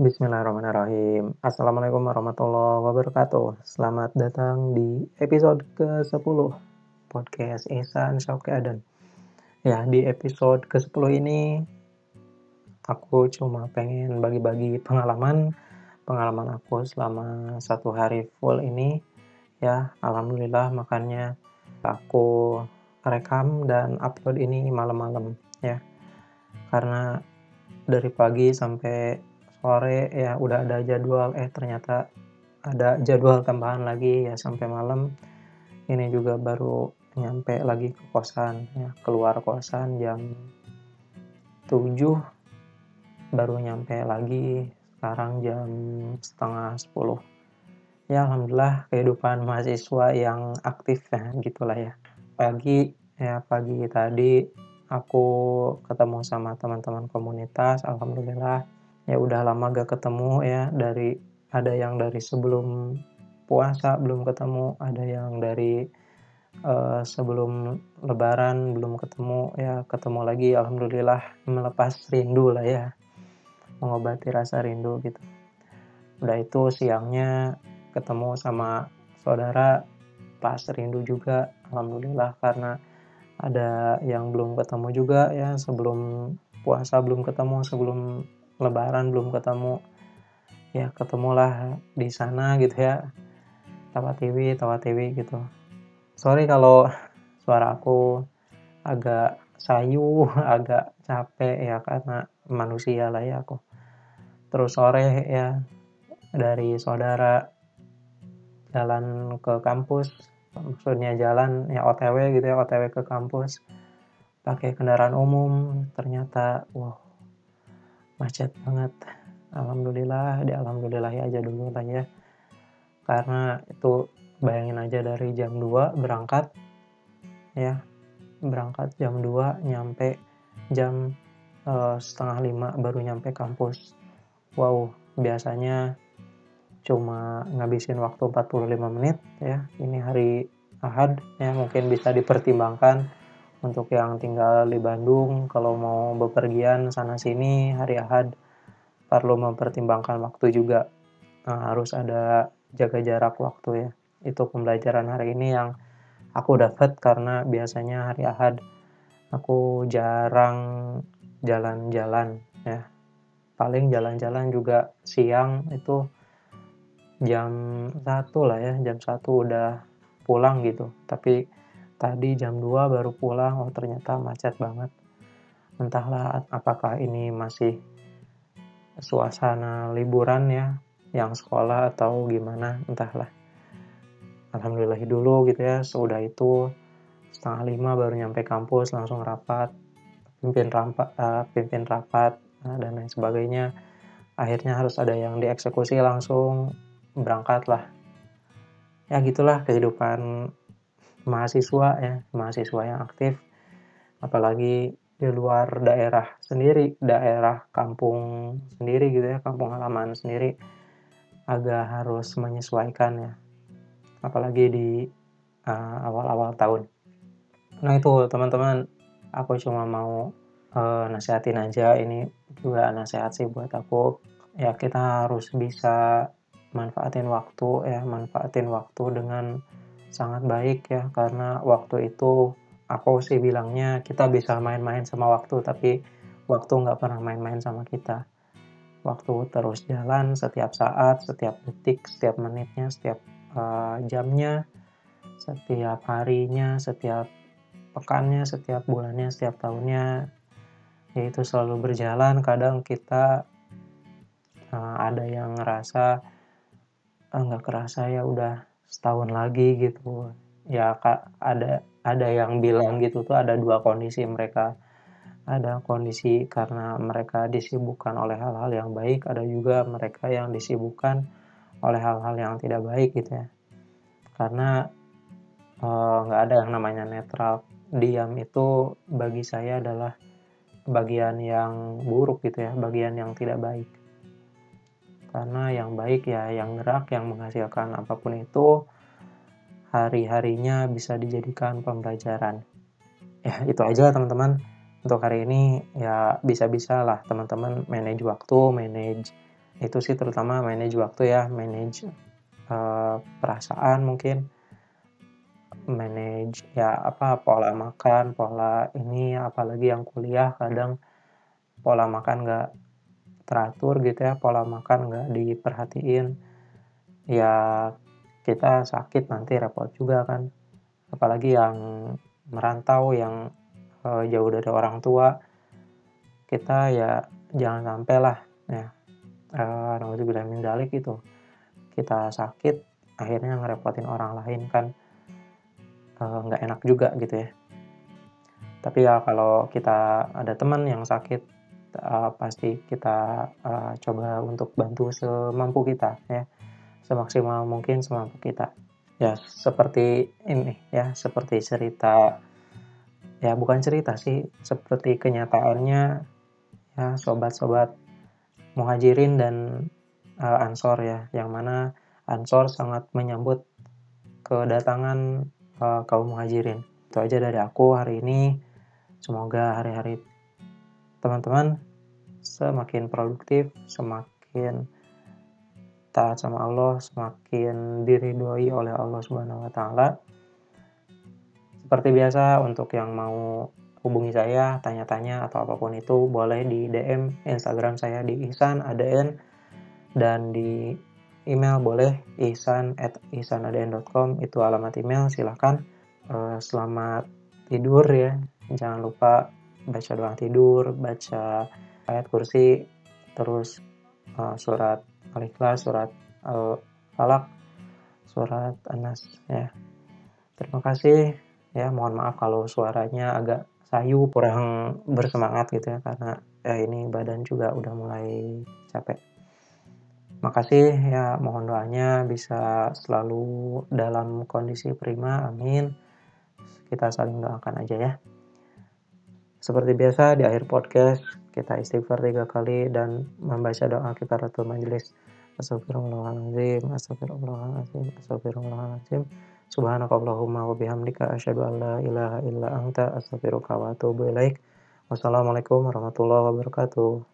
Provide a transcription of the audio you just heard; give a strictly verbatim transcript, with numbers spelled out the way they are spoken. Bismillahirrahmanirrahim. Assalamualaikum warahmatullahi wabarakatuh. Selamat datang di episode ke sepuluh podcast Ehsan Syauki Adan. Ya, di episode ke sepuluh ini aku cuma pengen bagi-bagi pengalaman pengalaman aku selama satu hari full ini. Ya, alhamdulillah makanya aku rekam dan upload ini malam-malam ya. Karena dari pagi sampai sore ya udah ada jadwal, eh ternyata ada jadwal tambahan lagi ya sampai malam. Ini juga baru nyampe lagi ke kosan ya, keluar kosan jam tujuh baru nyampe lagi, sekarang jam setengah sepuluh. Ya alhamdulillah kehidupan mahasiswa yang aktif ya, gitulah ya. Pagi ya pagi tadi aku ketemu sama teman-teman komunitas, alhamdulillah. Ya udah lama gak ketemu ya, dari ada yang dari sebelum puasa belum ketemu, ada yang dari uh, sebelum lebaran belum ketemu ya, ketemu lagi alhamdulillah, melepas rindu lah ya, mengobati rasa rindu gitu. Udah itu siangnya ketemu sama saudara pas rindu juga alhamdulillah, karena ada yang belum ketemu juga ya, sebelum puasa belum ketemu, sebelum Lebaran belum ketemu, ya ketemulah di sana gitu ya, Tawa T V, Tawa T V gitu. Sorry kalau suara aku agak sayu, agak capek ya, karena manusia lah ya aku. Terus sore ya, dari saudara jalan ke kampus, maksudnya jalan ya O T W gitu ya, O T W ke kampus, pakai kendaraan umum, ternyata wow, macet banget. Alhamdulillah, di alhamdulillah ya aja dulu lah ya. Karena itu bayangin aja, dari jam dua berangkat ya. Berangkat jam dua, nyampe jam uh, setengah lima baru nyampe kampus. Wow, biasanya cuma ngabisin waktu empat puluh lima menit ya. Ini hari Ahad ya, mungkin bisa dipertimbangkan. Untuk yang tinggal di Bandung, kalau mau bepergian sana-sini hari Ahad, perlu mempertimbangkan waktu juga. Nah, harus ada jaga jarak waktu ya. Itu pembelajaran hari ini yang aku dapat, karena biasanya hari Ahad aku jarang jalan-jalan ya. Paling jalan-jalan juga siang itu jam satu lah ya, jam satu udah pulang gitu. Tapi tadi jam dua baru pulang, oh ternyata macet banget. Entahlah apakah ini masih suasana liburan ya, yang sekolah atau gimana, entahlah. Alhamdulillah dulu gitu ya, sudah itu setengah lima baru nyampe kampus, langsung rapat, pimpin, rampa, uh, pimpin rapat, nah, dan lain sebagainya. Akhirnya harus ada yang dieksekusi, langsung berangkat lah. Ya gitulah kehidupan mahasiswa ya, mahasiswa yang aktif, apalagi di luar daerah sendiri, daerah kampung sendiri gitu ya, kampung halaman sendiri, agak harus menyesuaikan ya, apalagi di uh, awal-awal tahun. Nah itu teman-teman, aku cuma mau uh, nasihatin aja, ini juga nasihat sih buat aku ya, kita harus bisa manfaatin waktu ya, manfaatin waktu dengan sangat baik ya, karena waktu itu aku sih bilangnya kita bisa main-main sama waktu, tapi waktu nggak pernah main-main sama kita. Waktu terus jalan setiap saat, setiap detik, setiap menitnya, setiap uh, jamnya, setiap harinya, setiap pekannya, setiap bulannya, setiap tahunnya, yaitu selalu berjalan. Kadang kita uh, ada yang ngerasa nggak uh, kerasa ya udah setahun lagi gitu ya, Kak, ada ada yang bilang gitu tuh, ada dua kondisi mereka. Ada kondisi karena mereka disibukkan oleh hal-hal yang baik, ada juga mereka yang disibukkan oleh hal-hal yang tidak baik gitu ya. Karena nggak eh, ada yang namanya netral. Diam itu bagi saya adalah bagian yang buruk gitu ya, bagian yang tidak baik. Karena yang baik ya yang gerak, yang menghasilkan apapun itu, hari-harinya bisa dijadikan pembelajaran. Ya itu aja teman-teman untuk hari ini ya, bisa-bisalah teman-teman manage waktu, manage Itu sih terutama manage waktu ya, manage uh, perasaan mungkin, manage ya apa pola makan, pola ini, apalagi yang kuliah kadang pola makan nggak teratur gitu ya, pola makan nggak diperhatiin, ya kita sakit nanti repot juga kan, apalagi yang merantau, yang e, jauh dari orang tua, kita ya jangan sampai lah ya, nauzubillah min dzalik gitu, kita sakit akhirnya ngerepotin orang lain kan, nggak enak juga gitu ya. Tapi ya kalau kita ada teman yang sakit, uh, pasti kita uh, coba untuk bantu semampu kita ya, semaksimal mungkin semampu kita ya, seperti ini ya, seperti cerita ya, bukan cerita sih, seperti kenyataannya ya, sobat-sobat muhajirin dan uh, ansor ya, yang mana ansor sangat menyambut kedatangan uh, kaum muhajirin. Itu aja dari aku hari ini. Semoga hari-hari teman-teman semakin produktif, semakin taat sama Allah, semakin diridhoi oleh Allah Subhanahu wa taala. Seperti biasa, untuk yang mau hubungi saya, tanya-tanya atau apapun itu, boleh di D M Instagram saya di ihsan a d n, dan di email boleh ihsan at ihsanadn dot com, itu alamat email, silakan. Selamat tidur ya, jangan lupa baca doa tidur, baca ayat kursi, terus uh, surat Al-Ikhlas, surat Al-Falaq, surat An-Nas ya. Terima kasih ya, mohon maaf kalau suaranya agak sayu, kurang bersemangat gitu ya, karena ya ini badan juga udah mulai capek. Makasih ya, mohon doanya bisa selalu dalam kondisi prima, amin. Kita saling doakan aja ya. Seperti biasa di akhir podcast kita istighfar tiga kali dan membaca doa kifaratul majlis. Astagfirullahaladzim, astagfirullahaladzim, astagfirullahaladzim. Subhanakallahumma wa bihamdika asyhadu an la ilaha illa anta astaghfiruka wa atubu ilaik. Wassalamualaikum warahmatullahi wabarakatuh.